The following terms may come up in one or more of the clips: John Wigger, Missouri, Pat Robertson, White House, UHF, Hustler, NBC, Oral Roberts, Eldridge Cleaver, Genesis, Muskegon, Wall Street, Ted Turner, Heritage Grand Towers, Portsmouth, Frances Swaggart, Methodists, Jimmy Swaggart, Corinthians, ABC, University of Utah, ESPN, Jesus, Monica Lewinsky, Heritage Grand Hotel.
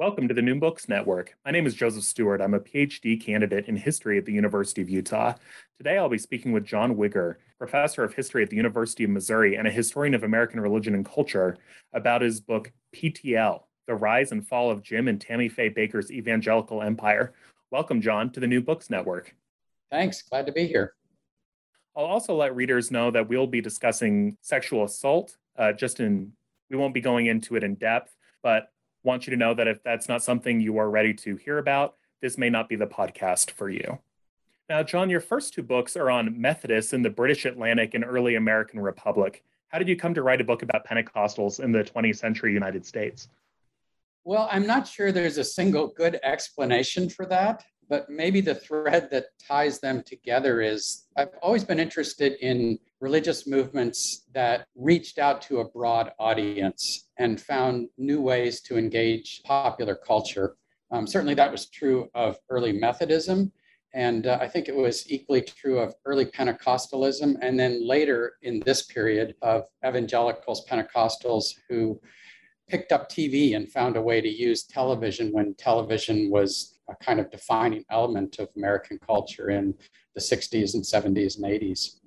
Welcome to the New Books Network. My name is Joseph Stewart. I'm a PhD candidate in history at the University of Utah. Today, I'll be speaking with John Wigger, professor of history at the University of Missouri and a historian of American religion and culture, about his book, PTL, The Rise and Fall of Jim and Tammy Faye Baker's Evangelical Empire. Welcome, John, to the New Books Network. Thanks. Glad to be here. I'll also let readers know that we'll be discussing sexual assault. We won't be going into it in depth, but want you to know that if that's not something you are ready to hear about, this may not be the podcast for you. Now, John, your first two books are on Methodists in the British Atlantic and early American Republic. How did you come to write a book about Pentecostals in the 20th century United States? Well, I'm not sure there's a single good explanation for that, but maybe the thread that ties them together is I've always been interested in religious movements that reached out to a broad audience and found new ways to engage popular culture. Certainly that was true of early Methodism, and I think it was equally true of early Pentecostalism, and then later in this period of evangelicals, Pentecostals who picked up TV and found a way to use television when television was a kind of defining element of American culture in the 60s and 70s and 80s.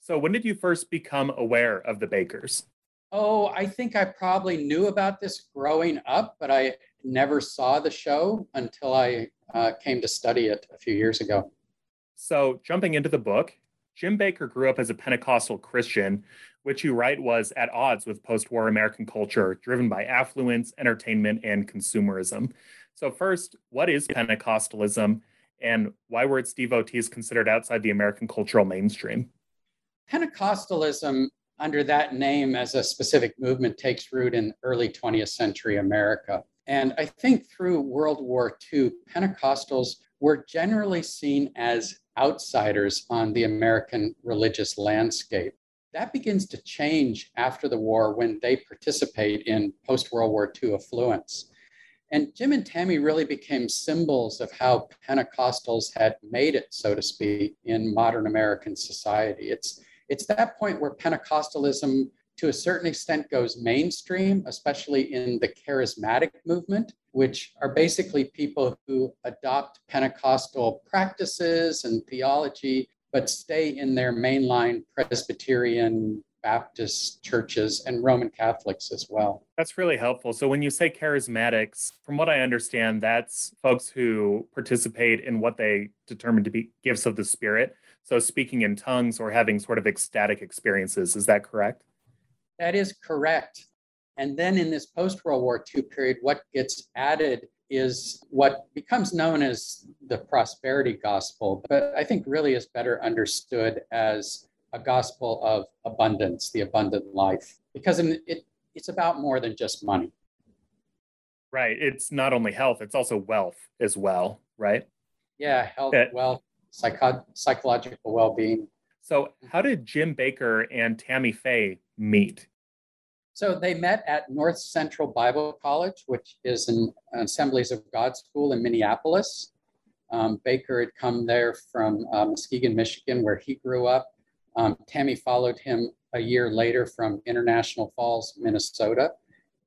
So when did you first become aware of the Bakers? Oh, I think I probably knew about this growing up, but I never saw the show until I came to study it a few years ago. So jumping into the book, Jim Baker grew up as a Pentecostal Christian, which you write was at odds with post-war American culture, driven by affluence, entertainment, and consumerism. So first, what is Pentecostalism, and why were its devotees considered outside the American cultural mainstream? Pentecostalism, under that name as a specific movement, takes root in early 20th century America. And I think through World War II, Pentecostals were generally seen as outsiders on the American religious landscape. That begins to change after the war when they participate in post-World War II affluence. And Jim and Tammy really became symbols of how Pentecostals had made it, so to speak, in modern American society. It's that point where Pentecostalism, to a certain extent, goes mainstream, especially in the charismatic movement, which are basically people who adopt Pentecostal practices and theology, but stay in their mainline Presbyterian, Baptist churches, and Roman Catholics as well. That's really helpful. So when you say charismatics, from what I understand, that's folks who participate in what they determine to be gifts of the Spirit. So speaking in tongues or having sort of ecstatic experiences. Is that correct? That is correct. And then in this post-World War II period, what gets added is what becomes known as the prosperity gospel, but I think really is better understood as a gospel of abundance, the abundant life, because it's about more than just money. Right. It's not only health, it's also wealth as well, right? Yeah, health, wealth, psychological well-being. So how did Jim Baker and Tammy Faye meet? So they met at North Central Bible College, which is an Assemblies of God school in Minneapolis. Baker had come there from Muskegon, Michigan, where he grew up. Tammy followed him a year later from International Falls, Minnesota,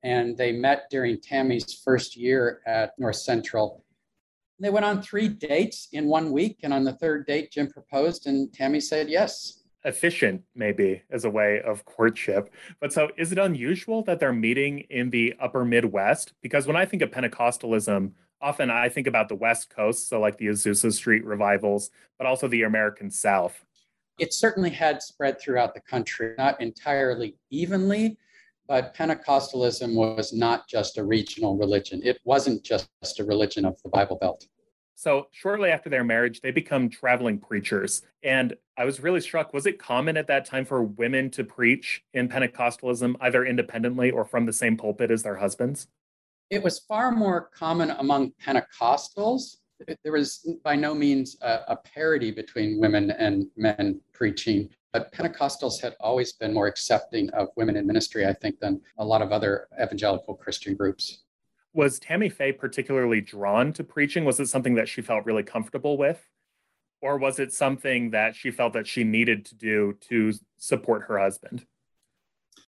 and they met during Tammy's first year at North Central. They went on 3 dates in 1 week, and on the 3rd date, Jim proposed, and Tammy said yes. Efficient, maybe, as a way of courtship. But so is it unusual that they're meeting in the upper Midwest? Because when I think of Pentecostalism, often I think about the West Coast, so like the Azusa Street revivals, but also the American South. It certainly had spread throughout the country, not entirely evenly, but Pentecostalism was not just a regional religion. It wasn't just a religion of the Bible Belt. So shortly after their marriage, they become traveling preachers. And I was really struck, was it common at that time for women to preach in Pentecostalism, either independently or from the same pulpit as their husbands? It was far more common among Pentecostals. There was by no means a parity between women and men preaching, but Pentecostals had always been more accepting of women in ministry, I think, than a lot of other evangelical Christian groups. Was Tammy Faye particularly drawn to preaching? Was it something that she felt really comfortable with? Or was it something that she felt that she needed to do to support her husband?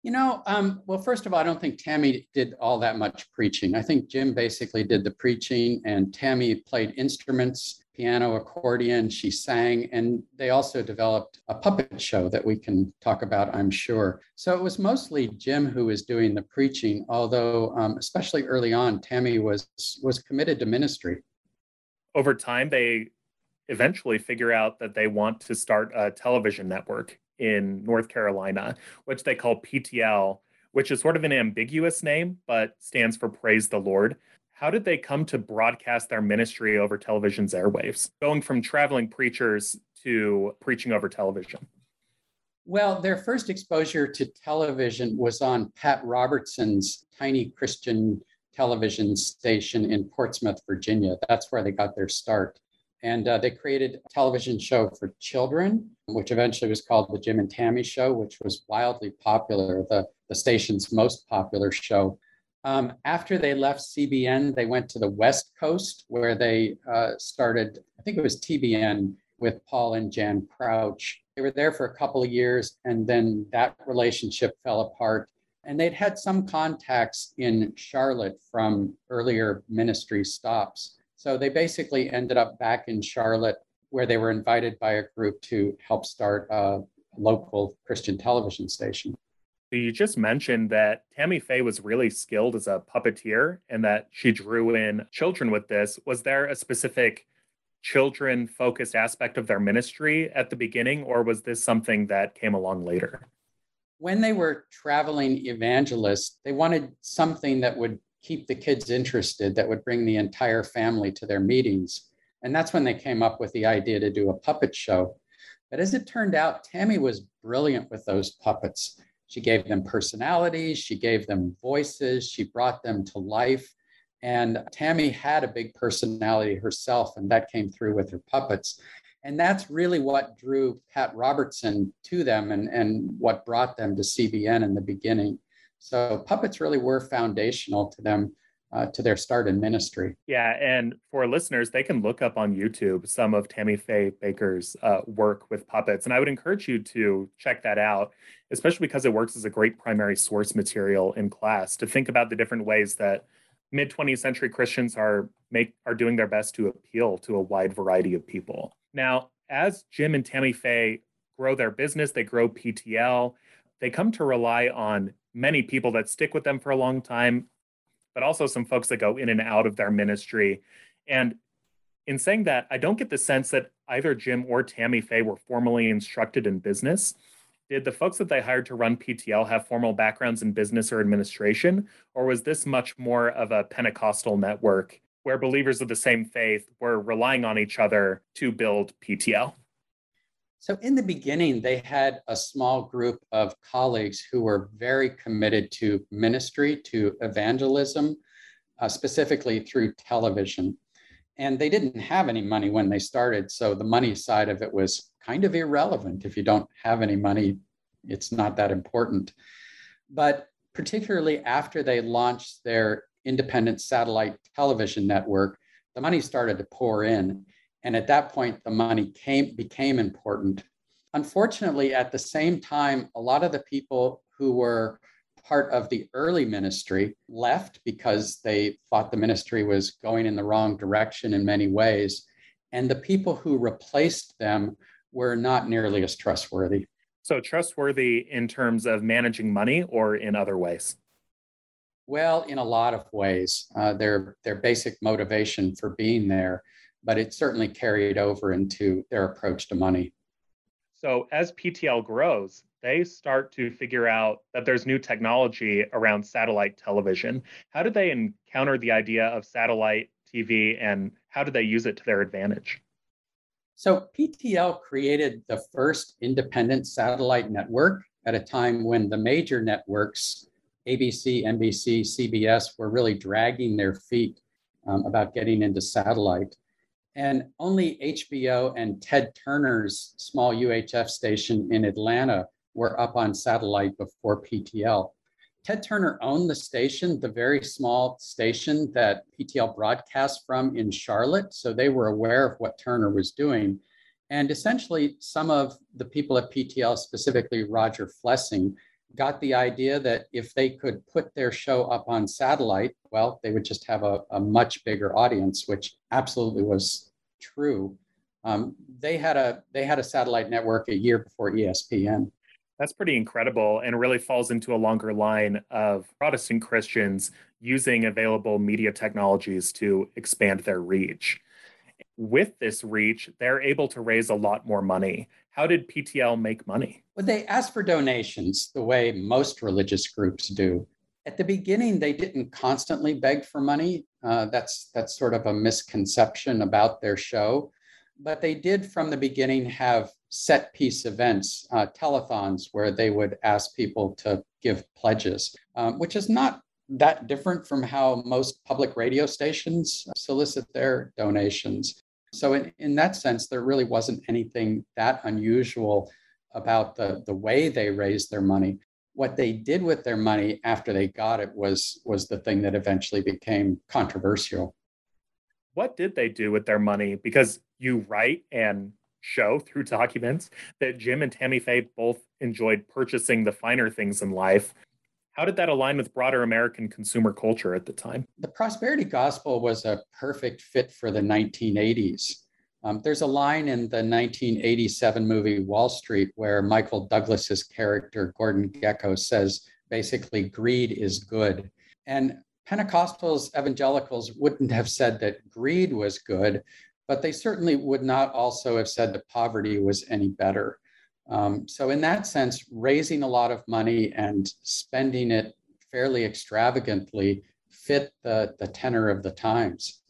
You know, well, first of all, I don't think Tammy did all that much preaching. I think Jim basically did the preaching, and Tammy played instruments, piano, accordion, she sang, and they also developed a puppet show that we can talk about, I'm sure. So it was mostly Jim who was doing the preaching, although especially early on, Tammy was committed to ministry. Over time, they eventually figure out that they want to start a television network in North Carolina, which they call PTL, which is sort of an ambiguous name, but stands for Praise the Lord. How did they come to broadcast their ministry over television's airwaves, going from traveling preachers to preaching over television? Well, their first exposure to television was on Pat Robertson's tiny Christian television station in Portsmouth, Virginia. That's where they got their start. And they created a television show for children, which eventually was called The Jim and Tammy Show, which was wildly popular, the station's most popular show. After they left CBN, they went to the West Coast, where they started, I think it was TBN, with Paul and Jan Crouch. They were there for a couple of years, and then that relationship fell apart. And they'd had some contacts in Charlotte from earlier ministry stops. So they basically ended up back in Charlotte, where they were invited by a group to help start a local Christian television station. You just mentioned that Tammy Faye was really skilled as a puppeteer and that she drew in children with this. Was there a specific children-focused aspect of their ministry at the beginning, or was this something that came along later? When they were traveling evangelists, they wanted something that would keep the kids interested, that would bring the entire family to their meetings. And that's when they came up with the idea to do a puppet show. But as it turned out, Tammy was brilliant with those puppets. She gave them personalities, she gave them voices, she brought them to life. And Tammy had a big personality herself, and that came through with her puppets. And that's really what drew Pat Robertson to them and what brought them to CBN in the beginning. So puppets really were foundational to them, to their start in ministry. Yeah, and for listeners, they can look up on YouTube some of Tammy Faye Baker's work with puppets. And I would encourage you to check that out, especially because it works as a great primary source material in class to think about the different ways that mid-20th century Christians are doing their best to appeal to a wide variety of people. Now, as Jim and Tammy Faye grow their business, they grow PTL, they come to rely on many people that stick with them for a long time, but also some folks that go in and out of their ministry. And in saying that, I don't get the sense that either Jim or Tammy Faye were formally instructed in business. Did the folks that they hired to run PTL have formal backgrounds in business or administration, or was this much more of a Pentecostal network where believers of the same faith were relying on each other to build PTL? So in the beginning, they had a small group of colleagues who were very committed to ministry, to evangelism, specifically through television. And they didn't have any money when they started, so the money side of it was kind of irrelevant. If you don't have any money, it's not that important. But particularly after they launched their independent satellite television network, the money started to pour in. And at that point, the money became important. Unfortunately, at the same time, a lot of the people who were part of the early ministry left because they thought the ministry was going in the wrong direction in many ways. And the people who replaced them were not nearly as trustworthy. So trustworthy in terms of managing money or in other ways? Well, in a lot of ways, their basic motivation for being there, but it certainly carried over into their approach to money. So as PTL grows, they start to figure out that there's new technology around satellite television. How did they encounter the idea of satellite TV, and how did they use it to their advantage? So PTL created the first independent satellite network at a time when the major networks, ABC, NBC, CBS, were really dragging their feet about getting into satellite. And only HBO and Ted Turner's small UHF station in Atlanta were up on satellite before PTL. Ted Turner owned the station, the very small station that PTL broadcast from in Charlotte. So they were aware of what Turner was doing. And essentially, some of the people at PTL, specifically Roger Flessing, got the idea that if they could put their show up on satellite, well, they would just have a much bigger audience, which absolutely was true. They had a satellite network a year before ESPN. That's pretty incredible, and really falls into a longer line of Protestant Christians using available media technologies to expand their reach. With this reach, they're able to raise a lot more money. How did PTL make money? Well, they asked for donations the way most religious groups do. At the beginning, they didn't constantly beg for money. That's sort of a misconception about their show. But they did from the beginning have set piece events, telethons, where they would ask people to give pledges, which is not that different from how most public radio stations solicit their donations. So in that sense, there really wasn't anything that unusual about the way they raised their money. What they did with their money after they got it was the thing that eventually became controversial. What did they do with their money? Because you write and show through documents that Jim and Tammy Faye both enjoyed purchasing the finer things in life. How did that align with broader American consumer culture at the time? The prosperity gospel was a perfect fit for the 1980s. There's a line in the 1987 movie Wall Street where Michael Douglas's character, Gordon Gekko, says basically greed is good. And Pentecostals, evangelicals wouldn't have said that greed was good, but they certainly would not also have said that poverty was any better. So in that sense, raising a lot of money and spending it fairly extravagantly fit the tenor of the times.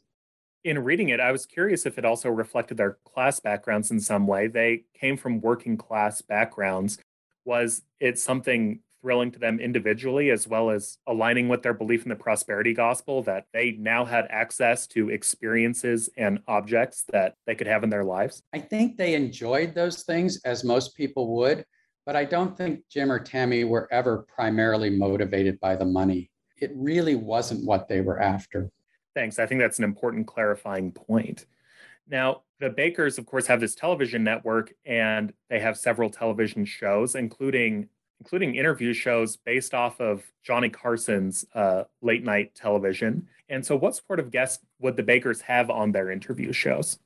In reading it, I was curious if it also reflected their class backgrounds in some way. They came from working class backgrounds. Was it something thrilling to them individually, as well as aligning with their belief in the prosperity gospel, that they now had access to experiences and objects that they could have in their lives? I think they enjoyed those things, as most people would, but I don't think Jim or Tammy were ever primarily motivated by the money. It really wasn't what they were after. Thanks. I think that's an important clarifying point. Now, the Bakers, of course, have this television network, and they have several television shows, including interview shows based off of Johnny Carson's late night television. And so what sort of guests would the Bakers have on their interview shows?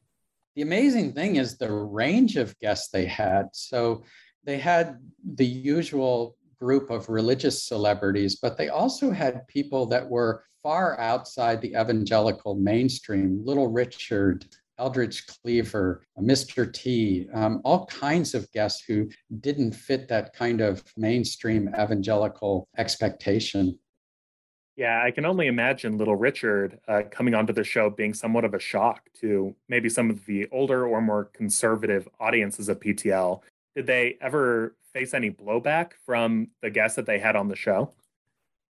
The amazing thing is the range of guests they had. So they had the usual group of religious celebrities, but they also had people that were far outside the evangelical mainstream, Little Richard, Eldridge Cleaver, Mr. T, all kinds of guests who didn't fit that kind of mainstream evangelical expectation. Yeah, I can only imagine Little Richard coming onto the show being somewhat of a shock to maybe some of the older or more conservative audiences of PTL. Did they ever face any blowback from the guests that they had on the show?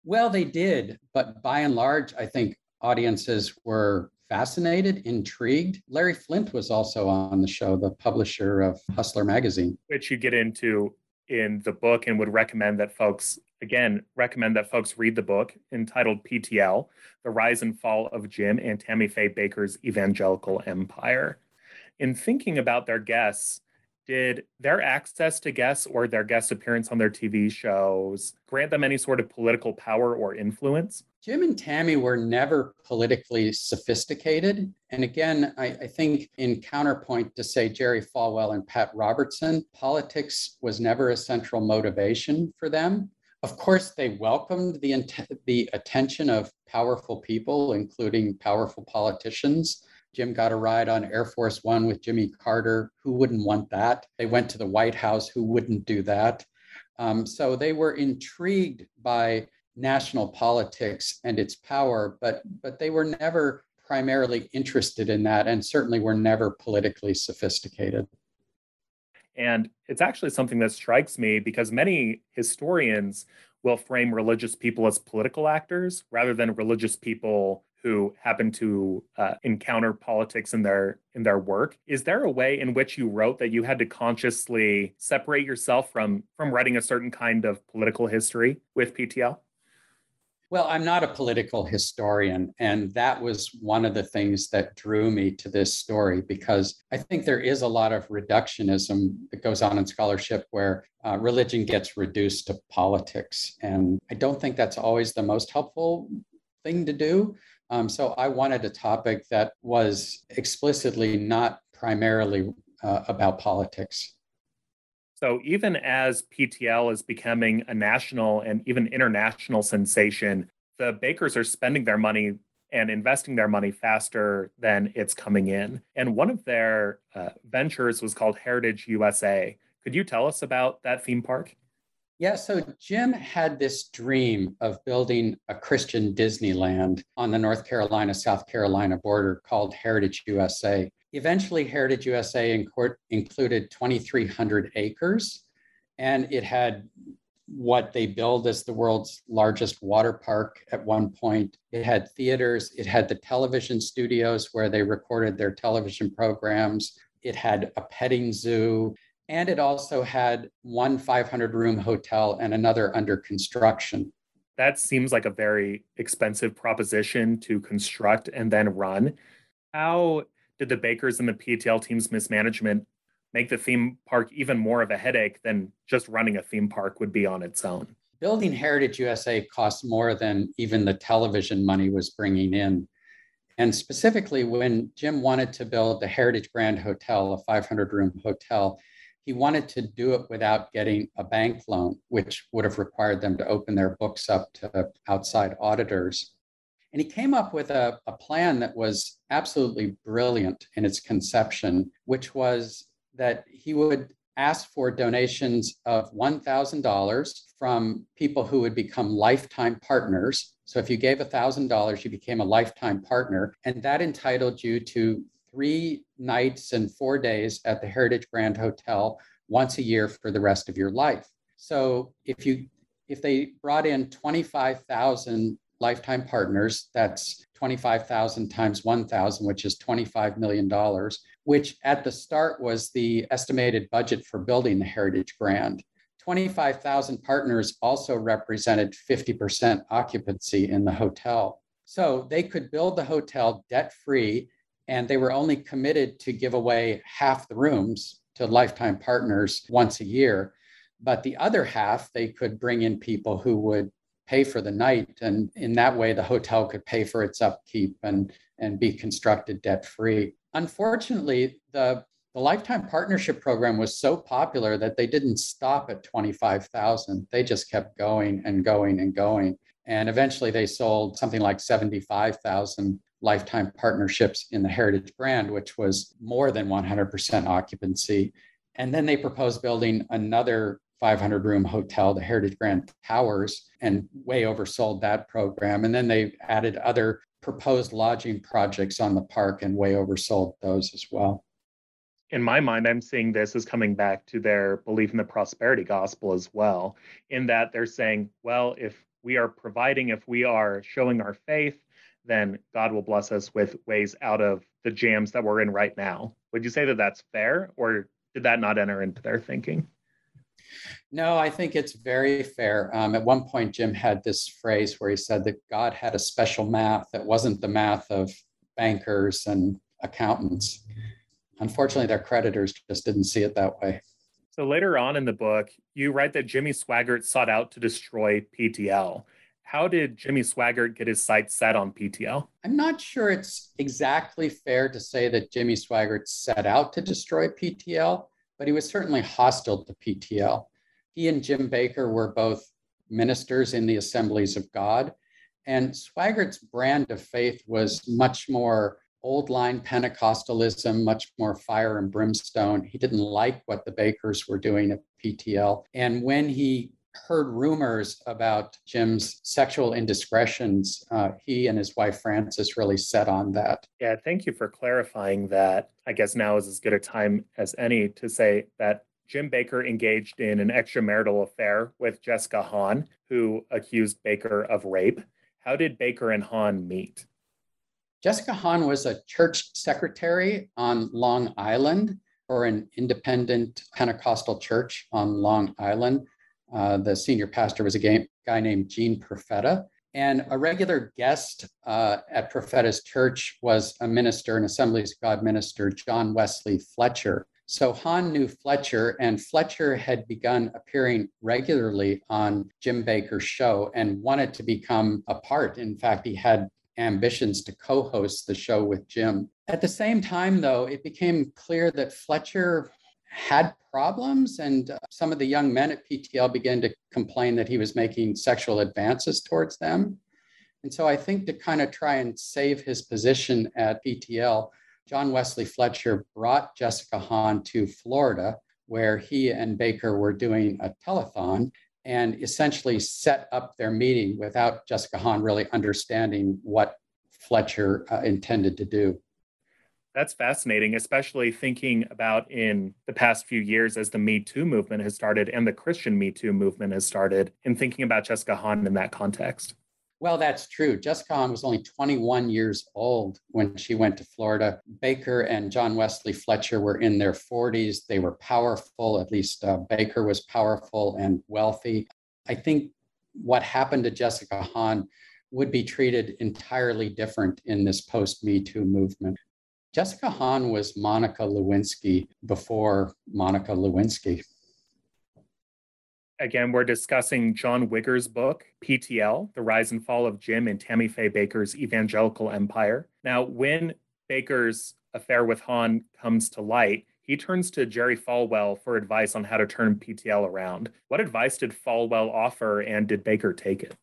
Well, they did, but by and large, I think audiences were fascinated, intrigued. Larry Flint was also on the show, the publisher of Hustler magazine, which you get into in the book, and would recommend that folks read the book entitled PTL, The Rise and Fall of Jim and Tammy Faye Baker's Evangelical Empire. In thinking about their guests, did their access to guests or their guest appearance on their TV shows grant them any sort of political power or influence? Jim and Tammy were never politically sophisticated. And again, I think in counterpoint to, say, Jerry Falwell and Pat Robertson, politics was never a central motivation for them. Of course, they welcomed the attention of powerful people, including powerful politicians. Jim got a ride on Air Force One with Jimmy Carter. Who wouldn't want that? They went to the White House. Who wouldn't do that? So they were intrigued by national politics and its power, but they were never primarily interested in that, and certainly were never politically sophisticated. And it's actually something that strikes me, because many historians will frame religious people as political actors rather than religious people who happen to encounter politics in their work. Is there a way in which you wrote that you had to consciously separate yourself from writing a certain kind of political history with PTL? Well, I'm not a political historian, and that was one of the things that drew me to this story, because I think there is a lot of reductionism that goes on in scholarship where religion gets reduced to politics. And I don't think that's always the most helpful thing to do. So I wanted a topic that was explicitly not primarily about politics. So even as PTL is becoming a national and even international sensation, the Bakers are spending their money and investing their money faster than it's coming in. And one of their ventures was called Heritage USA. Could you tell us about that theme park? Yeah, so Jim had this dream of building a Christian Disneyland on the North Carolina-South Carolina border called Heritage USA. Eventually, Heritage USA included 2,300 acres, and it had what they billed as the world's largest water park at one point. It had theaters. It had the television studios where they recorded their television programs. It had a petting zoo, and it also had one 500-room hotel and another under construction. That seems like a very expensive proposition to construct and then run. How did the Bakers and the PTL team's mismanagement make the theme park even more of a headache than just running a theme park would be on its own? Building Heritage USA costs more than even the television money was bringing in. And specifically, when Jim wanted to build the Heritage Grand Hotel, a 500-room hotel, he wanted to do it without getting a bank loan, which would have required them to open their books up to outside auditors. And he came up with a plan that was absolutely brilliant in its conception, which was that he would ask for donations of $1,000 from people who would become lifetime partners. So if you gave $1,000, you became a lifetime partner, and that entitled you to 3 nights and 4 days at the Heritage Grand Hotel once a year for the rest of your life. So if they brought in 25,000 lifetime partners, that's 25,000 times 1,000, which is $25 million, which at the start was the estimated budget for building the Heritage Grand. 25,000 partners also represented 50% occupancy in the hotel. So they could build the hotel debt-free, and they were only committed to give away half the rooms to lifetime partners once a year. But the other half, they could bring in people who would pay for the night. And in that way, the hotel could pay for its upkeep and be constructed debt-free. Unfortunately, the lifetime partnership program was so popular that they didn't stop at 25,000. They just kept going and going and going. And eventually they sold something like 75,000 lifetime partnerships in the Heritage Grand, which was more than 100% occupancy. And then they proposed building another 500-room hotel, the Heritage Grand Towers, and way oversold that program. And then they added other proposed lodging projects on the park and way oversold those as well. In my mind, I'm seeing this as coming back to their belief in the prosperity gospel as well, in that they're saying, well, if we are showing our faith, then God will bless us with ways out of the jams that we're in right now. Would you say that that's fair, or did that not enter into their thinking? No, I think it's very fair. At one point, Jim had this phrase where he said that God had a special math that wasn't the math of bankers and accountants. Unfortunately, their creditors just didn't see it that way. So later on in the book, you write that Jimmy Swaggart sought out to destroy PTL. How did Jimmy Swaggart get his sights set on PTL? I'm not sure it's exactly fair to say that Jimmy Swaggart set out to destroy PTL, but he was certainly hostile to PTL. He and Jim Baker were both ministers in the Assemblies of God. And Swaggart's brand of faith was much more old line Pentecostalism, much more fire and brimstone. He didn't like what the Bakers were doing at PTL. And when he heard rumors about Jim's sexual indiscretions, he and his wife, Frances, really set on that. Yeah, thank you for clarifying that. I guess now is as good a time as any to say that Jim Baker engaged in an extramarital affair with Jessica Hahn, who accused Baker of rape. How did Baker and Hahn meet? Jessica Hahn was a church secretary on Long Island, or an independent Pentecostal church on Long Island. The senior pastor was a guy named Gene Perfetta. And a regular guest at Perfetta's church was a minister, an Assemblies of God minister, John Wesley Fletcher. So Hahn knew Fletcher, and Fletcher had begun appearing regularly on Jim Baker's show and wanted to become a part. In fact, he had ambitions to co-host the show with Jim. At the same time, though, it became clear that Fletcher had problems, and some of the young men at PTL began to complain that he was making sexual advances towards them. And so I think to kind of try and save his position at PTL, John Wesley Fletcher brought Jessica Hahn to Florida, where he and Baker were doing a telethon, and essentially set up their meeting without Jessica Hahn really understanding what Fletcher intended to do. That's fascinating, especially thinking about in the past few years as the Me Too movement has started and the Christian Me Too movement has started, and thinking about Jessica Hahn in that context. Well, that's true. Jessica Hahn was only 21 years old when she went to Florida. Baker and John Wesley Fletcher were in their 40s. They were powerful. At least Baker was powerful and wealthy. I think what happened to Jessica Hahn would be treated entirely different in this post-Me Too movement. Jessica Hahn was Monica Lewinsky before Monica Lewinsky. Again, we're discussing John Wigger's book, PTL, The Rise and Fall of Jim and Tammy Faye Baker's Evangelical Empire. Now, when Baker's affair with Hahn comes to light, he turns to Jerry Falwell for advice on how to turn PTL around. What advice did Falwell offer, and did Baker take it?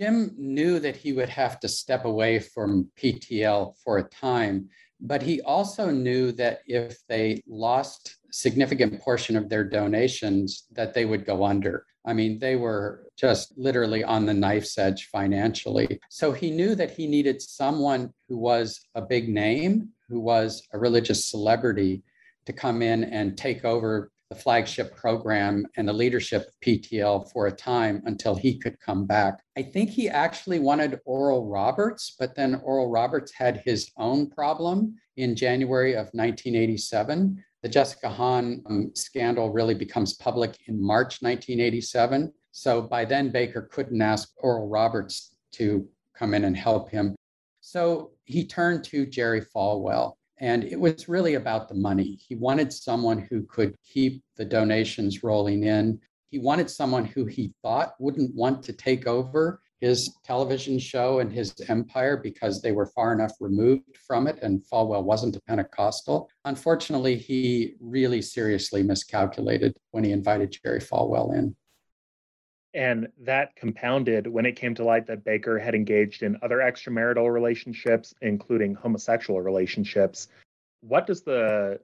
Jim knew that he would have to step away from PTL for a time, but he also knew that if they lost significant portion of their donations, that they would go under. I mean, they were just literally on the knife's edge financially. So he knew that he needed someone who was a big name, who was a religious celebrity, to come in and take over the flagship program and the leadership of PTL for a time until he could come back. I think he actually wanted Oral Roberts, but then Oral Roberts had his own problem in January of 1987. The Jessica Hahn scandal really becomes public in March 1987. So by then, Baker couldn't ask Oral Roberts to come in and help him. So he turned to Jerry Falwell. And it was really about the money. He wanted someone who could keep the donations rolling in. He wanted someone who he thought wouldn't want to take over his television show and his empire because they were far enough removed from it, and Falwell wasn't a Pentecostal. Unfortunately, he really seriously miscalculated when he invited Jerry Falwell in. And that compounded when it came to light that Baker had engaged in other extramarital relationships, including homosexual relationships. What does the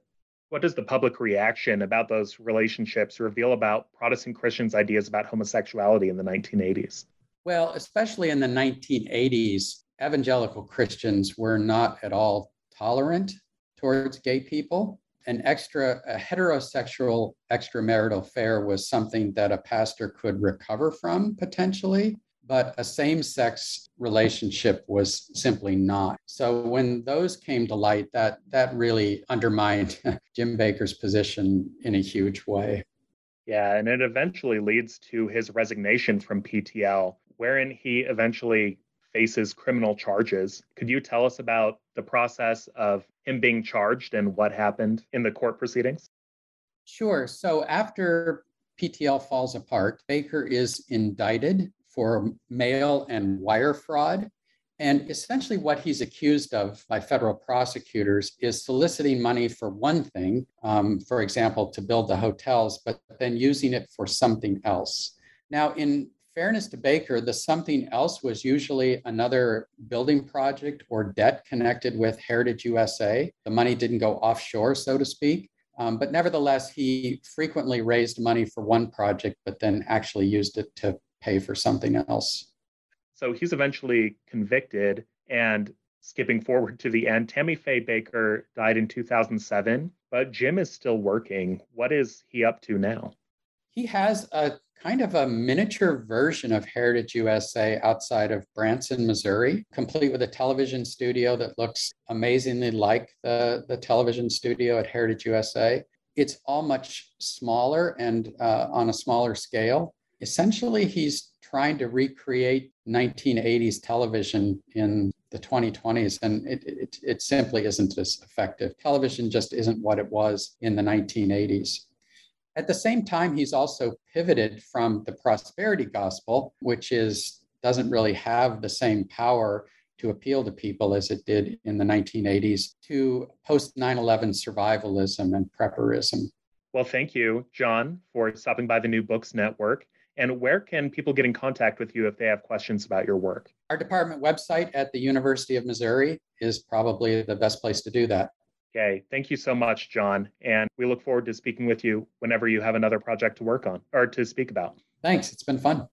public reaction about those relationships reveal about Protestant Christians' ideas about homosexuality in the 1980s? Well, especially in the 1980s, evangelical Christians were not at all tolerant towards gay people. A heterosexual extramarital affair was something that a pastor could recover from potentially, but a same-sex relationship was simply not. So when those came to light, that really undermined Jim Baker's position in a huge way. Yeah, and it eventually leads to his resignation from PTL, wherein he eventually faces criminal charges. Could you tell us about the process of him being charged and what happened in the court proceedings? Sure. So after PTL falls apart, Baker is indicted for mail and wire fraud. And essentially what he's accused of by federal prosecutors is soliciting money for one thing, for example, to build the hotels, but then using it for something else. Now, in fairness to Baker, the something else was usually another building project or debt connected with Heritage USA. The money didn't go offshore, so to speak. But nevertheless, he frequently raised money for one project, but then actually used it to pay for something else. So he's eventually convicted. And skipping forward to the end, Tammy Faye Baker died in 2007, but Jim is still working. What is he up to now? He has a kind of a miniature version of Heritage USA outside of Branson, Missouri, complete with a television studio that looks amazingly like the television studio at Heritage USA. It's all much smaller and on a smaller scale. Essentially, he's trying to recreate 1980s television in the 2020s, and it simply isn't as effective. Television just isn't what it was in the 1980s. At the same time, he's also pivoted from the prosperity gospel, which doesn't really have the same power to appeal to people as it did in the 1980s, to post-9/11 survivalism and prepperism. Well, thank you, John, for stopping by the New Books Network. And where can people get in contact with you if they have questions about your work? Our department website at the University of Missouri is probably the best place to do that. Okay. Thank you so much, John. And we look forward to speaking with you whenever you have another project to work on or to speak about. Thanks. It's been fun.